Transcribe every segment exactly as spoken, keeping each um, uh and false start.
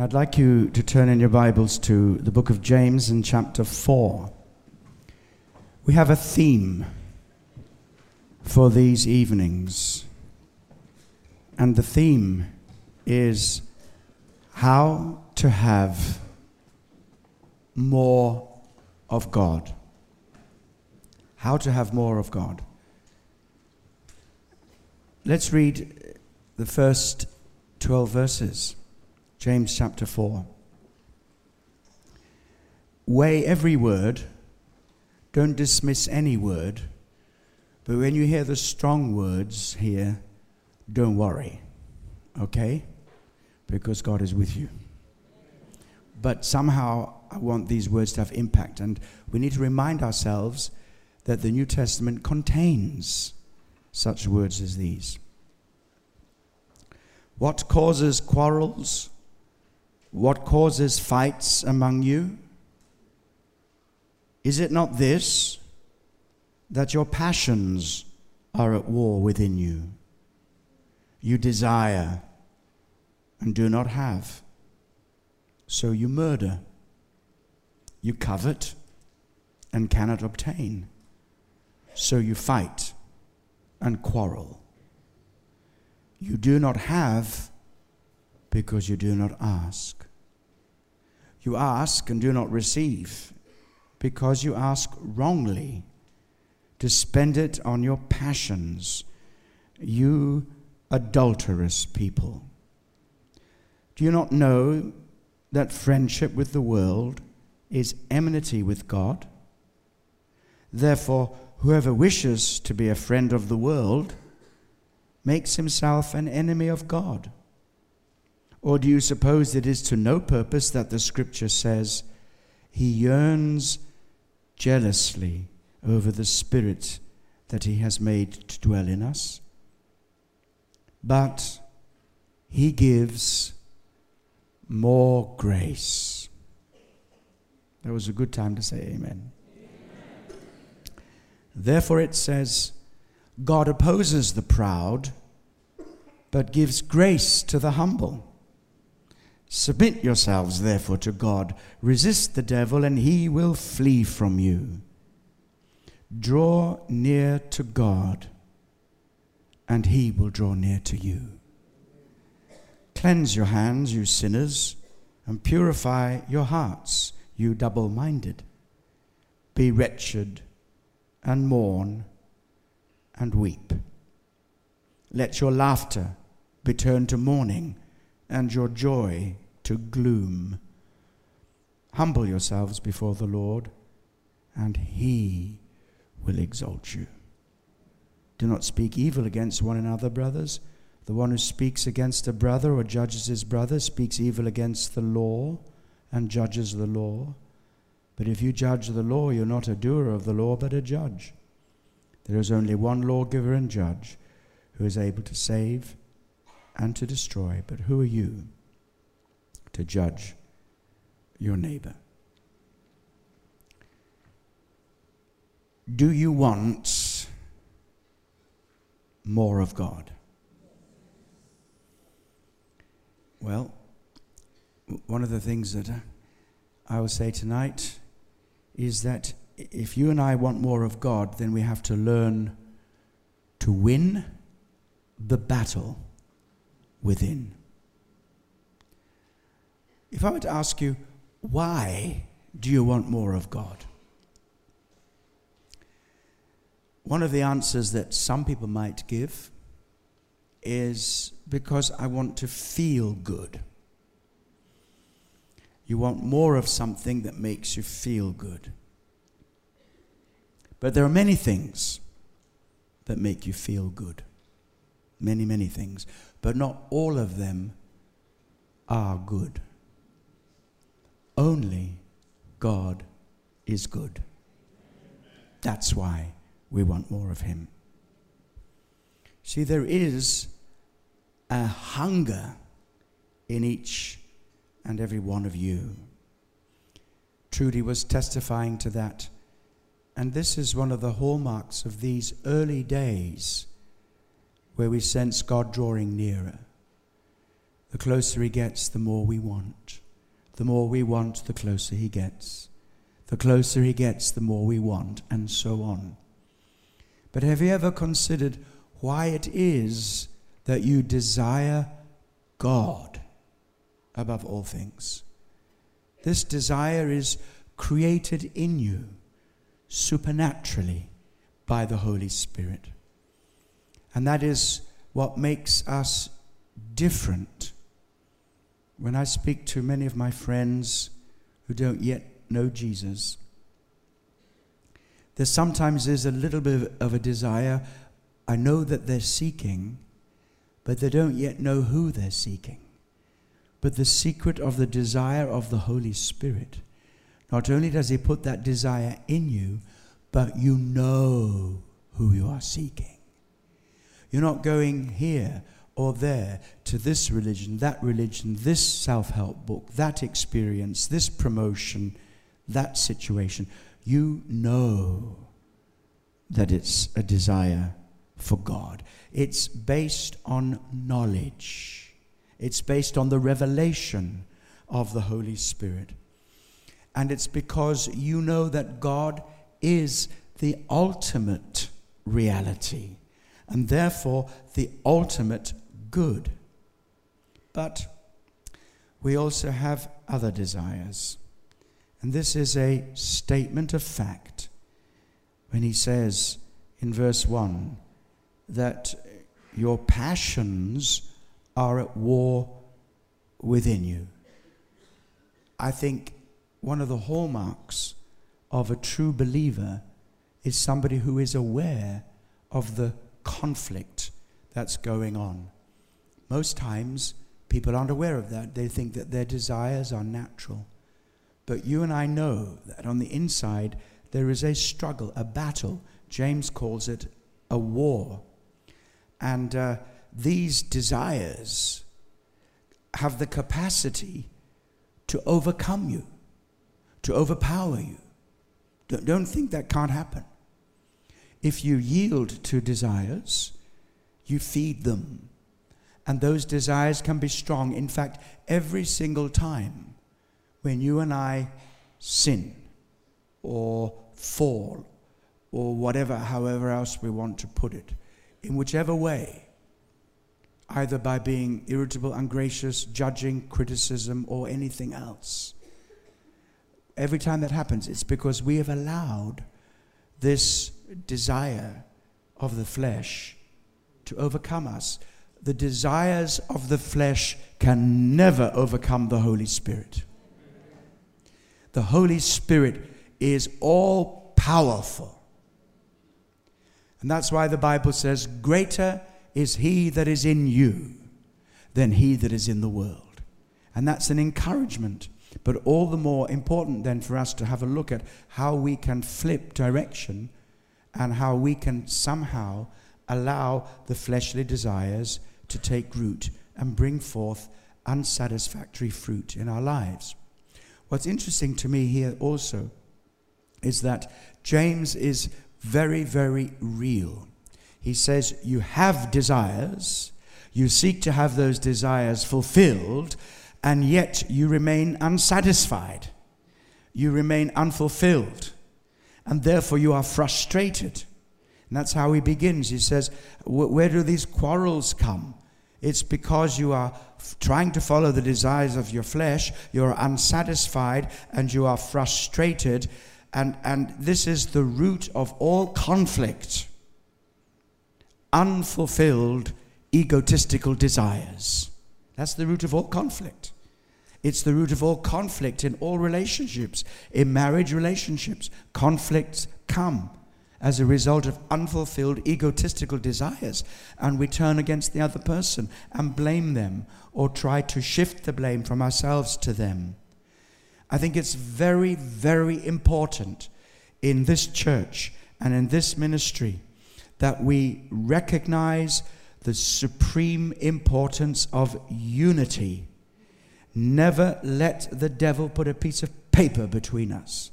I'd like you to turn in your Bibles to the book of James in chapter four. We have a theme for these evenings, and the theme is how to have more of God. How to have more of God. Let's read the first twelve verses. James chapter four. Weigh every word. Don't dismiss any word. But when you hear the strong words here, don't worry. Okay? Because God is with you. But somehow I want these words to have impact. And we need to remind ourselves that the New Testament contains such words as these. What causes quarrels? What causes fights among you? Is it not this, that your passions are at war within you? You desire and do not have, so you murder. You covet and cannot obtain, so you fight and quarrel. You do not have because you do not ask. You ask and do not receive because you ask wrongly to spend it on your passions, you adulterous people. Do you not know that friendship with the world is enmity with God? Therefore, whoever wishes to be a friend of the world makes himself an enemy of God. Or do you suppose it is to no purpose that the Scripture says, he yearns jealously over the Spirit that he has made to dwell in us? But he gives more grace. That was a good time to say amen. Amen. Therefore it says, God opposes the proud, but gives grace to the humble. Submit yourselves, therefore, to God. Resist the devil, and he will flee from you. Draw near to God, and he will draw near to you. Cleanse your hands, you sinners, and purify your hearts, you double-minded. Be wretched and mourn and weep. Let your laughter be turned to mourning, and your joy to gloom. Humble yourselves before the Lord, and he will exalt you. Do not speak evil against one another, brothers. The one who speaks against a brother or judges his brother speaks evil against the law and judges the law. But if you judge the law, you're not a doer of the law, but a judge. There is only one lawgiver and judge, who is able to save and to destroy. But who are you to judge your neighbor? Do you want more of God? Well, one of the things that I will say tonight is that if you and I want more of God, then we have to learn to win the battle within. If I were to ask you, why do you want more of God? One of the answers that some people might give is because I want to feel good. You want more of something that makes you feel good. But there are many things that make you feel good. Many, many things. But not all of them are good. Only God is good. That's why we want more of him. See, there is a hunger in each and every one of you. Trudy was testifying to that. And this is one of the hallmarks of these early days where we sense God drawing nearer. The closer he gets, the more we want. The more we want, the closer he gets. The closer he gets, the more we want, and so on. But have you ever considered why it is that you desire God above all things? This desire is created in you supernaturally by the Holy Spirit. And that is what makes us different. When I speak to many of my friends who don't yet know Jesus, there sometimes is a little bit of a desire. I know that they're seeking, but they don't yet know who they're seeking. But the secret of the desire of the Holy Spirit, not only does he put that desire in you, but you know who you are seeking. You're not going here or there to this religion, that religion, this self-help book, that experience, this promotion, that situation. You know that it's a desire for God. It's based on knowledge. It's based on the revelation of the Holy Spirit. And it's because you know that God is the ultimate reality and therefore the ultimate good. But we also have other desires. And this is a statement of fact when he says in verse one that your passions are at war within you. I think one of the hallmarks of a true believer is somebody who is aware of the conflict that's going on. Most times, people aren't aware of that. They think that their desires are natural. But you and I know that on the inside, there is a struggle, a battle. James calls it a war. And uh, these desires have the capacity to overcome you, to overpower you. Don't, don't think that can't happen. If you yield to desires, you feed them. And those desires can be strong. In fact, every single time when you and I sin or fall or whatever, however else we want to put it, in whichever way, either by being irritable, ungracious, judging, criticism, or anything else, every time that happens, it's because we have allowed this desire of the flesh to overcome us. The desires of the flesh can never overcome the Holy Spirit. The Holy Spirit is all powerful. And that's why the Bible says, greater is he that is in you than he that is in the world. And that's an encouragement. But all the more important then for us to have a look at how we can flip direction and how we can somehow allow the fleshly desires to take root and bring forth unsatisfactory fruit in our lives. What's interesting to me here also is that James is very, very real. He says, you have desires, you seek to have those desires fulfilled, and yet you remain unsatisfied. You remain unfulfilled. And therefore you are frustrated. And that's how he begins. He says, where do these quarrels come? It's because you are trying to follow the desires of your flesh. You're unsatisfied and you are frustrated. And, and this is the root of all conflict. Unfulfilled, egotistical desires. That's the root of all conflict. It's the root of all conflict in all relationships, in marriage relationships. Conflicts come as a result of unfulfilled egotistical desires, and we turn against the other person and blame them or try to shift the blame from ourselves to them. I think it's very, very important in this church and in this ministry that we recognize the supreme importance of unity. Never let the devil put a piece of paper between us,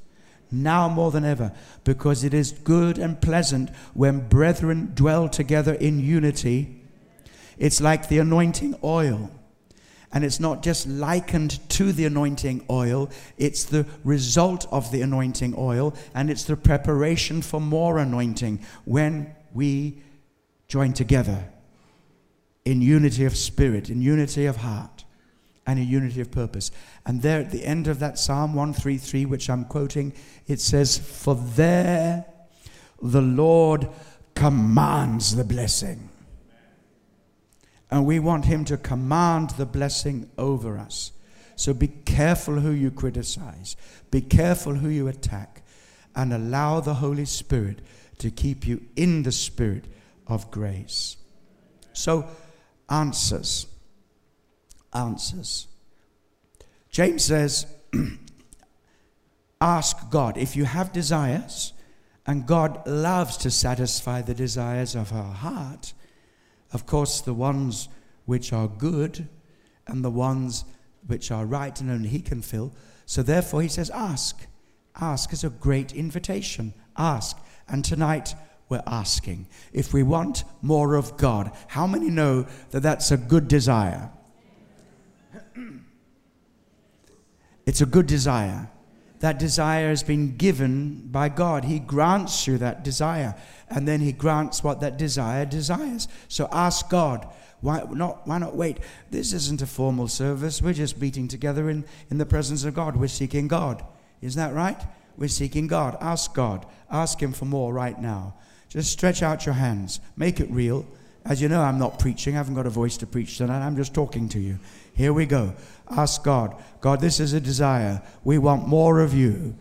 now more than ever, because it is good and pleasant when brethren dwell together in unity. It's like the anointing oil. And it's not just likened to the anointing oil, it's the result of the anointing oil, and it's the preparation for more anointing when we join together in unity of spirit, in unity of heart, and in unity of purpose. And there at the end of that Psalm one thirty-three, which I'm quoting, it says, "For there the Lord commands the blessing." And we want him to command the blessing over us. So be careful who you criticize. Be careful who you attack. And allow the Holy Spirit to keep you in the spirit of grace. So, answers. Answers. James says, ask God. If you have desires, and God loves to satisfy the desires of our heart, of course, the ones which are good and the ones which are right, and only he can fill. So therefore he says, ask. Ask is a great invitation. Ask. And tonight we're asking. If we want more of God, how many know that that's a good desire? It's a good desire. That desire has been given by God. He grants you that desire. And then he grants what that desire desires. So ask God. Why not, why not wait? This isn't a formal service. We're just meeting together in, in the presence of God. We're seeking God. Isn't that right? We're seeking God. Ask God. Ask him for more right now. Just stretch out your hands. Make it real. As you know, I'm not preaching. I haven't got a voice to preach tonight. I'm just talking to you. Here we go. Ask God. God, this is a desire. We want more of you.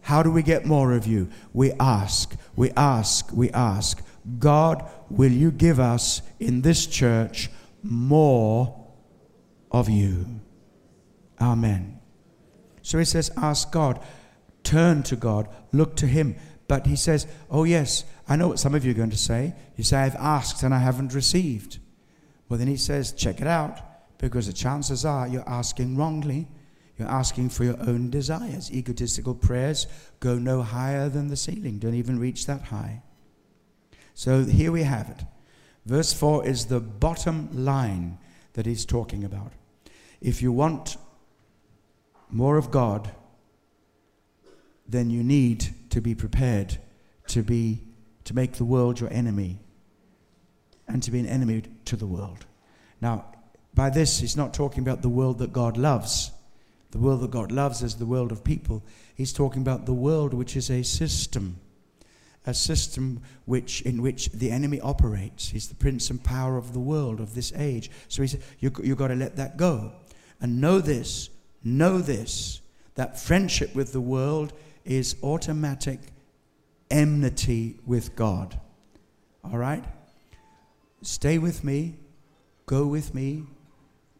How do we get more of you? We ask. We ask. We ask. God, will you give us in this church more of you? Amen. So he says, ask God. Turn to God. Look to him. But he says, oh yes, I know what some of you are going to say. You say, I've asked and I haven't received. Well, then he says, check it out, because the chances are you're asking wrongly. You're asking for your own desires. Egotistical prayers go no higher than the ceiling. Don't even reach that high. So here we have it. Verse four is the bottom line that he's talking about. If you want more of God, then you need to be prepared to be to make the world your enemy and to be an enemy to the world. Now, by this, he's not talking about the world that God loves. The world that God loves is the world of people. He's talking about the world which is a system, a system which in which the enemy operates. He's the prince and power of the world of this age. So he said, you, you've got to let that go. And know this, know this, that friendship with the world is automatic enmity with God. All right? Stay with me. Go with me.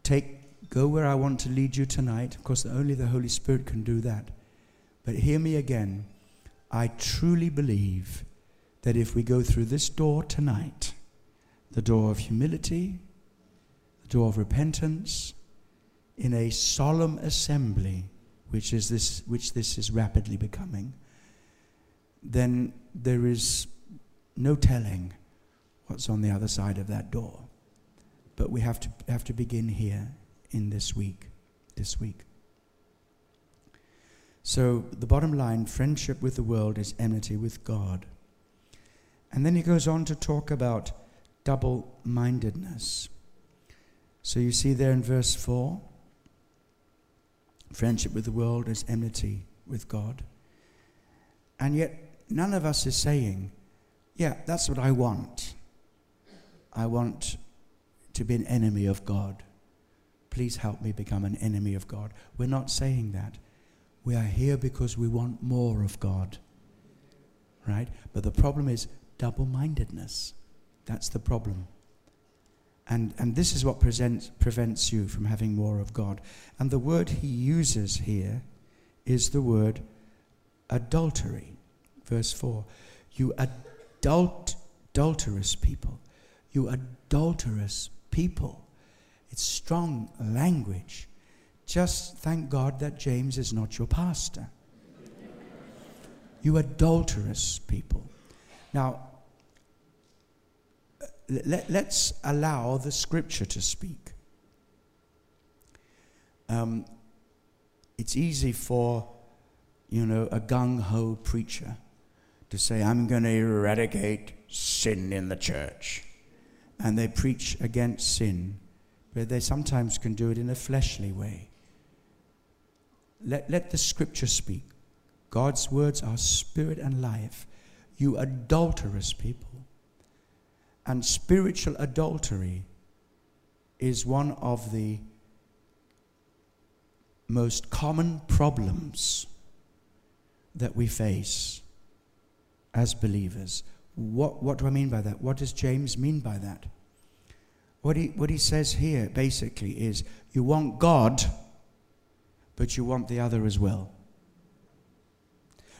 Take, go where I want to lead you tonight. Of course, only the Holy Spirit can do that. But hear me again. I truly believe that if we go through this door tonight, the door of humility, the door of repentance, in a solemn assembly, which is this, which this is rapidly becoming, then there is no telling what's on the other side of that door. But we have to have to begin here in this week, this week. So the bottom line, friendship with the world is enmity with God. And then he goes on to talk about double-mindedness. So you see there in verse four, friendship with the world is enmity with God. And yet none of us is saying, yeah, that's what I want. I want to be an enemy of God. Please help me become an enemy of God. We're not saying that. We are here because we want more of God. Right? But the problem is double-mindedness. That's the problem. And, and this is what presents, prevents you from having more of God. And the word he uses here is the word adultery. Verse four. You adult, adulterous people. You adulterous people. It's strong language. Just thank God that James is not your pastor. You adulterous people. Now, let, let's allow the scripture to speak. um, it's easy for, you know, a gung-ho preacher to say, I'm going to eradicate sin in the church. And they preach against sin, but they sometimes can do it in a fleshly way. Let, let the scripture speak. God's words are spirit and life. You adulterous people. And spiritual adultery is one of the most common problems that we face as believers. What, what do I mean by that? What does James mean by that? What he, what he says here basically is you want God, but you want the other as well.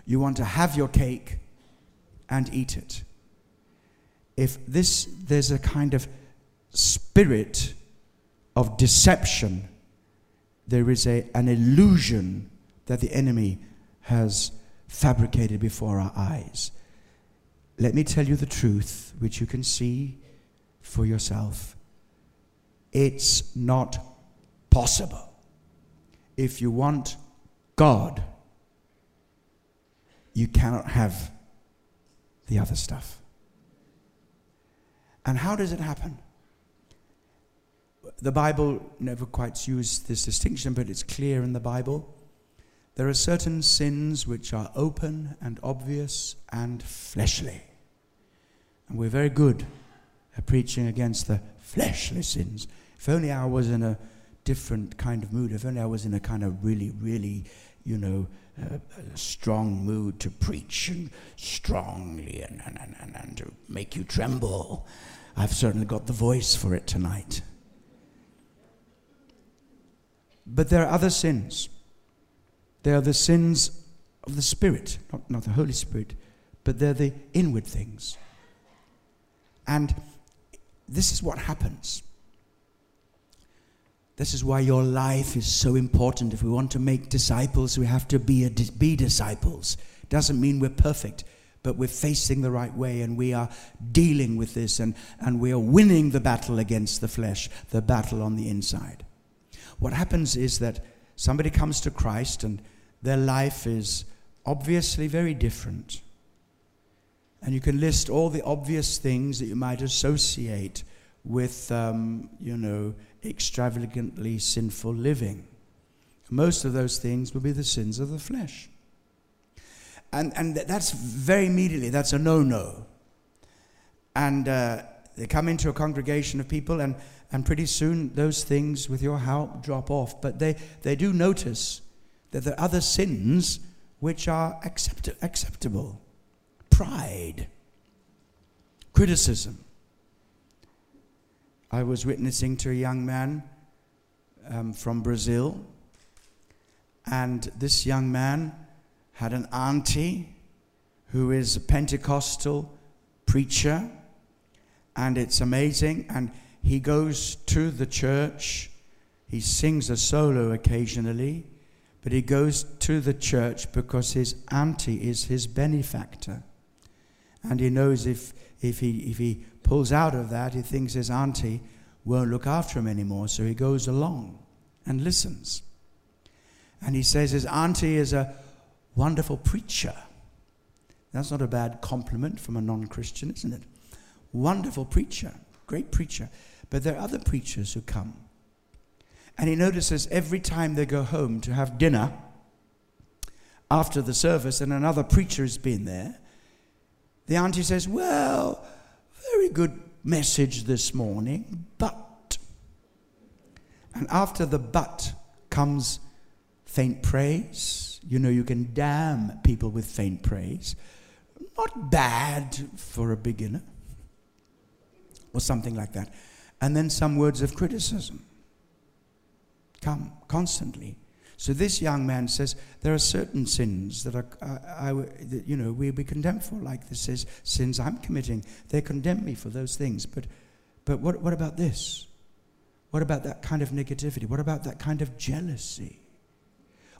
You want to have your cake and eat it. If this, there's a kind of spirit of deception, there is a, an illusion that the enemy has fabricated before our eyes. Let me tell you the truth, which you can see for yourself. It's not possible. If you want God, you cannot have the other stuff. And how does it happen? The Bible never quite used this distinction, but it's clear in the Bible. There are certain sins which are open and obvious and fleshly. And we're very good at preaching against the fleshly sins. If only I was in a different kind of mood, if only I was in a kind of really, really, you know, uh, a strong mood to preach and strongly and, and, and, and to make you tremble. I've certainly got the voice for it tonight. But there are other sins. They are the sins of the Spirit, not, not the Holy Spirit, but they're the inward things. And this is what happens. This is why your life is so important. If we want to make disciples, we have to be, a, be disciples. Doesn't mean we're perfect, but we're facing the right way and we are dealing with this and, and we are winning the battle against the flesh, the battle on the inside. What happens is that somebody comes to Christ and their life is obviously very different. And you can list all the obvious things that you might associate with, um, you know, extravagantly sinful living. Most of those things will be the sins of the flesh. And and that's very immediately, that's a no-no. And uh, they come into a congregation of people and, and pretty soon those things with your help drop off. But they, they do notice that there are other sins which are accept acceptable. Pride. Criticism. I was witnessing to a young man um, from Brazil, and this young man had an auntie who is a Pentecostal preacher, and it's amazing, and he goes to the church, he sings a solo occasionally, but he goes to the church because his auntie is his benefactor, and he knows if If he, if he pulls out of that, he thinks his auntie won't look after him anymore. So he goes along and listens. And he says his auntie is a wonderful preacher. That's not a bad compliment from a non-Christian, isn't it? Wonderful preacher, great preacher. But there are other preachers who come. And he notices every time they go home to have dinner after the service and another preacher has been there, the auntie says, well, very good message this morning, but. And after the but comes faint praise. You know, you can damn people with faint praise. Not bad for a beginner. Or something like that. And then some words of criticism come constantly. So this young man says there are certain sins that are, I, I, that, you know, we'll be condemned for, like this is sins I'm committing. They condemn me for those things. But, but what, what about this? What about that kind of negativity? What about that kind of jealousy?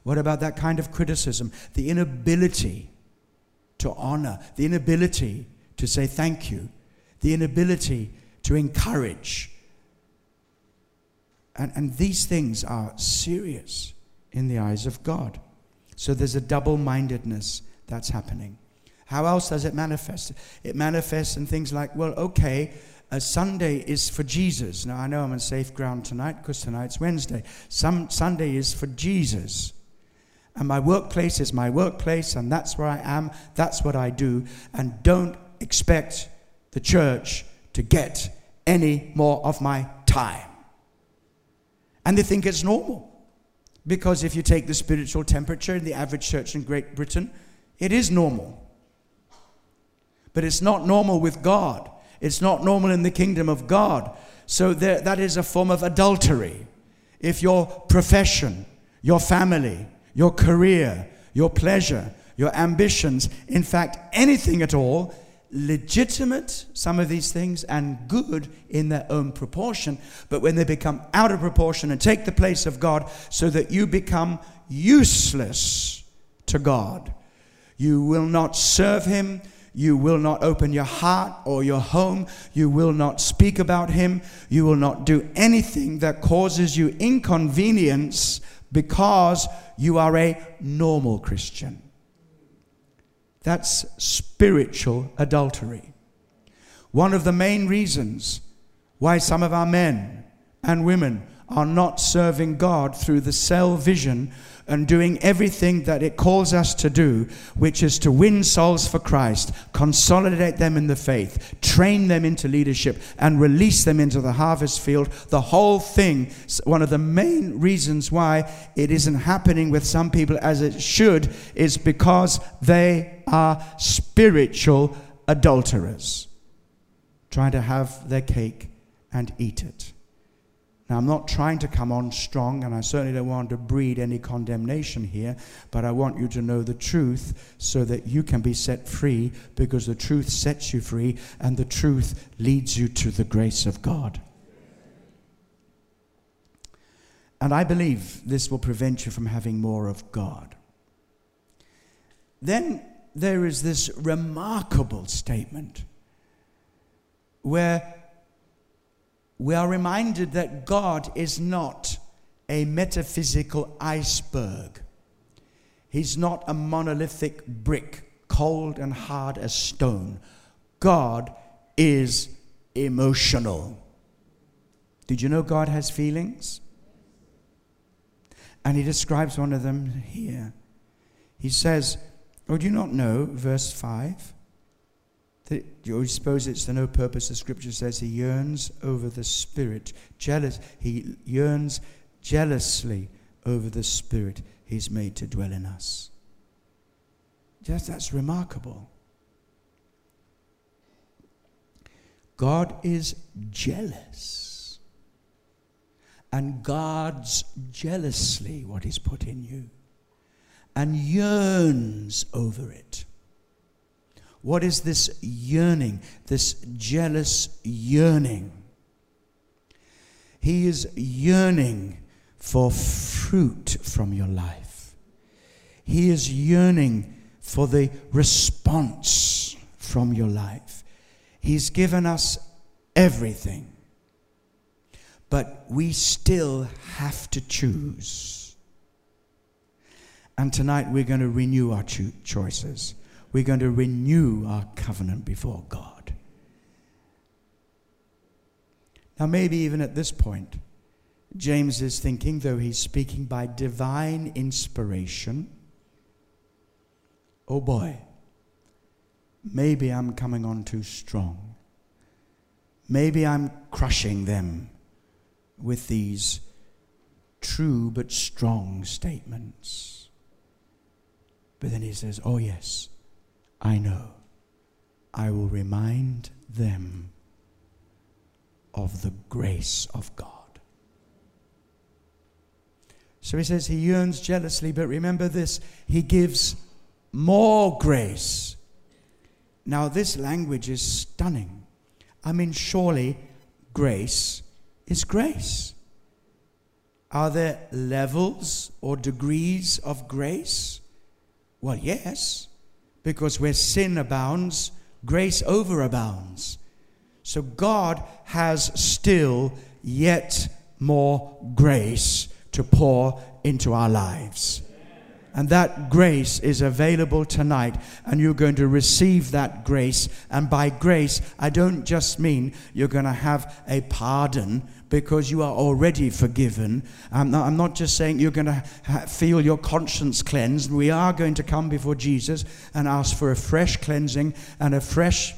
What about that kind of criticism? The inability to honor, the inability to say thank you, the inability to encourage. And, and these things are serious in the eyes of God. So there's a double-mindedness that's happening. How else does it manifest? It manifests in things like, well, okay, a Sunday is for Jesus. Now, I know I'm on safe ground tonight because tonight's Wednesday. Some Sunday is for Jesus. And my workplace is my workplace, and that's where I am. That's what I do. And don't expect the church to get any more of my time. And they think it's normal. Because if you take the spiritual temperature in the average church in Great Britain, it is normal. But it's not normal with God. It's not normal in the kingdom of God. So there, that is a form of adultery. If your profession, your family, your career, your pleasure, your ambitions, in fact, anything at all, legitimate, some of these things, and good in their own proportion, but when they become out of proportion and take the place of God, so that you become useless to God. You will not serve Him. You will not open your heart or your home. You will not speak about Him. You will not do anything that causes you inconvenience because you are a normal Christian. That's spiritual adultery. One of the main reasons why some of our men and women are not serving God through the salvific and doing everything that it calls us to do, which is to win souls for Christ, consolidate them in the faith, train them into leadership, and release them into the harvest field. The whole thing, one of the main reasons why it isn't happening with some people as it should, is because they are spiritual adulterers, trying to have their cake and eat it. Now, I'm not trying to come on strong, and I certainly don't want to breed any condemnation here, but I want you to know the truth so that you can be set free, because the truth sets you free, and the truth leads you to the grace of God. And I believe this will prevent you from having more of God. Then there is this remarkable statement where we are reminded that God is not a metaphysical iceberg. He's not a monolithic brick, cold and hard as stone. God is emotional. Did you know God has feelings? And He describes one of them here. He says, oh, do you not know, verse five? Do you suppose it's to no purpose the Scripture says He yearns over the Spirit, jealous, He yearns jealously over the Spirit He's made to dwell in us. Just, that's remarkable. God is jealous, and guards jealously what He's put in you, and yearns over it. What is this yearning, this jealous yearning? He is yearning for fruit from your life. He is yearning for the response from your life. He's given us everything, but we still have to choose. And tonight we're going to renew our cho- choices. We're going to renew our covenant before God. Now, maybe even at this point, James is thinking, though he's speaking by divine inspiration, oh boy, maybe I'm coming on too strong. Maybe I'm crushing them with these true but strong statements. But then he says, oh yes, I know, I will remind them of the grace of God. So he says he yearns jealously, but remember this, He gives more grace. Now this language is stunning. I mean, surely grace is grace. Are there levels or degrees of grace? Well, yes. Because where sin abounds, grace overabounds. So God has still yet more grace to pour into our lives. And that grace is available tonight, and you're going to receive that grace. And by grace, I don't just mean you're going to have a pardon because you are already forgiven. I'm not, I'm not just saying you're going to ha- feel your conscience cleansed. We are going to come before Jesus and ask for a fresh cleansing and a fresh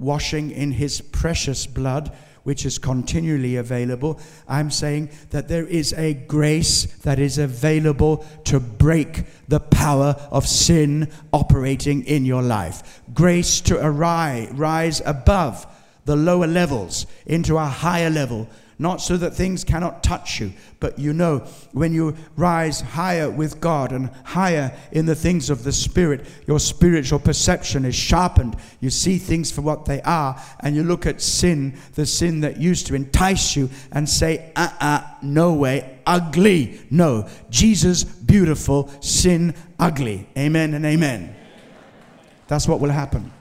washing in his precious blood, which is continually available. I'm saying that there is a grace that is available to break the power of sin operating in your life. Grace to arise, rise above the lower levels into a higher level, not so that things cannot touch you, but you know, when you rise higher with God and higher in the things of the Spirit, your spiritual perception is sharpened. You see things for what they are, and you look at sin, the sin that used to entice you, and say, uh-uh, no way, ugly, no. Jesus, beautiful, sin, ugly. Amen and amen. That's what will happen.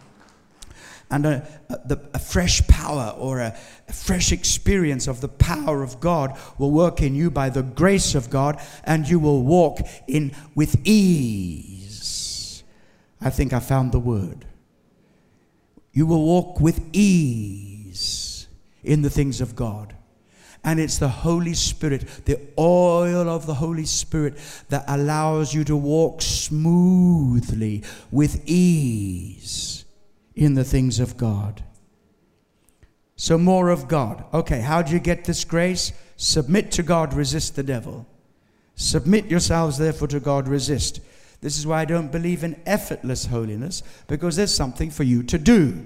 And a, a, the, a fresh power or a, a fresh experience of the power of God will work in you by the grace of God, and you will walk in with ease. I think I found the word. You will walk with ease in the things of God. And it's the Holy Spirit, the oil of the Holy Spirit, that allows you to walk smoothly with ease in the things of God. So more of God. Okay, how do you get this grace? Submit to God, resist the devil. Submit yourselves therefore to God, resist. This is why I don't believe in effortless holiness, because there's something for you to do.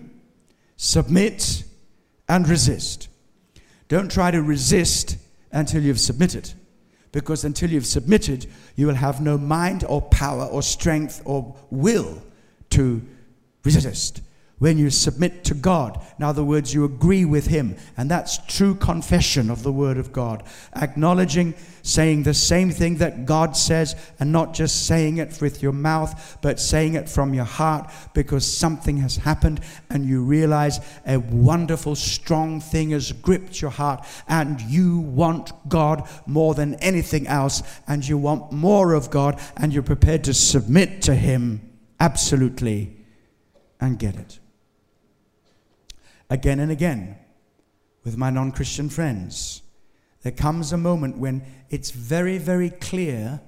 Submit and resist. Don't try to resist until you've submitted, because until you've submitted, you will have no mind or power or strength or will to resist. When you submit to God, in other words, you agree with him, and that's true confession of the word of God. Acknowledging, saying the same thing that God says, and not just saying it with your mouth, but saying it from your heart, because something has happened and you realize a wonderful, strong thing has gripped your heart, and you want God more than anything else, and you want more of God, and you're prepared to submit to him absolutely and get it. Again and again, with my non-Christian friends, there comes a moment when it's very, very clear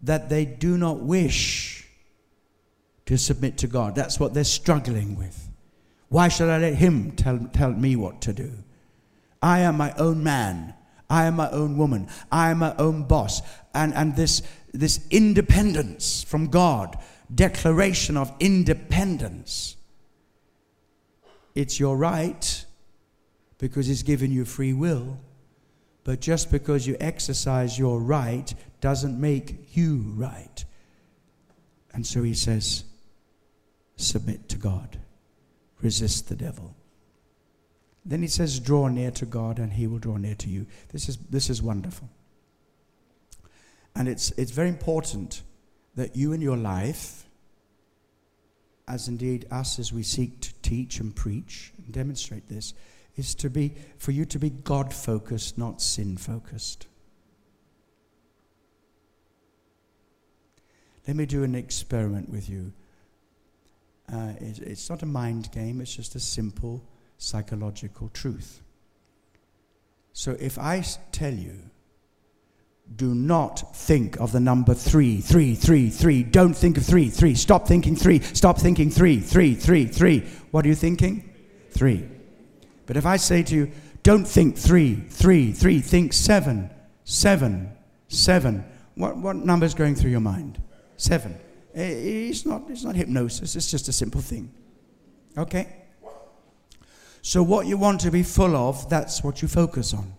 that they do not wish to submit to God. That's what they're struggling with. Why should I let him tell, tell me what to do? I am my own man. I am my own woman. I am my own boss. And, and this, this independence from God, declaration of independence, it's your right because it's given you free will. But just because you exercise your right doesn't make you right. And so he says, submit to God. Resist the devil. Then he says, draw near to God and he will draw near to you. This is, this is wonderful. And it's, it's very important that you in your life, as indeed us as we seek to teach and preach and demonstrate this, is to be, for you to be God-focused, not sin-focused. Let me do an experiment with you. Uh, it, it's not a mind game, it's just a simple psychological truth. So if I tell you, do not think of the number three, three, three, three. Don't think of three, three. Stop thinking three. Stop thinking three, three, three, three. What are you thinking? Three. But if I say to you, don't think three, three, three. Think seven, seven, seven. What what number is going through your mind? Seven. It's not, it's not hypnosis. It's just a simple thing. Okay? So what you want to be full of, that's what you focus on.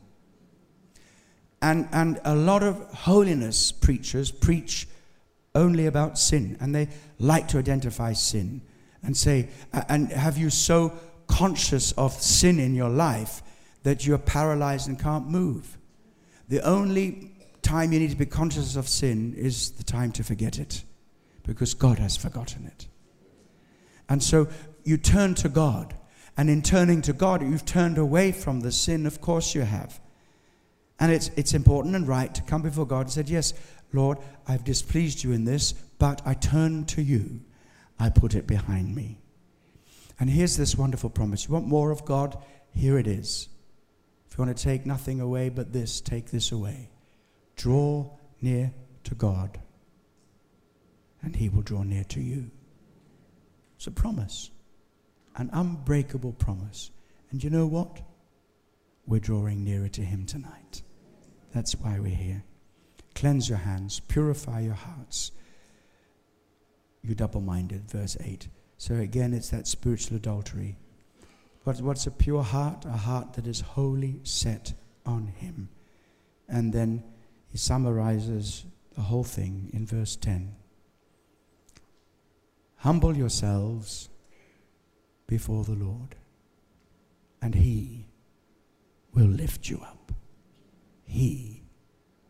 And and a lot of holiness preachers preach only about sin, and they like to identify sin and say, and have you so conscious of sin in your life that you're paralyzed and can't move. The only time you need to be conscious of sin is the time to forget it, because God has forgotten it. And so you turn to God, and in turning to God, you've turned away from the sin, of course you have. And it's, it's important and right to come before God and say, yes, Lord, I've displeased you in this, but I turn to you. I put it behind me. And here's this wonderful promise. You want more of God? Here it is. If you want to take nothing away but this, take this away. Draw near to God, and he will draw near to you. It's a promise, an unbreakable promise. And you know what? We're drawing nearer to him tonight. That's why we're here. Cleanse your hands, purify your hearts. You double-minded, verse eight. So again, it's that spiritual adultery. What, what's a pure heart? A heart that is wholly set on him. And then he summarizes the whole thing in verse ten. Humble yourselves before the Lord, and he will lift you up. He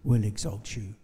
will exalt you.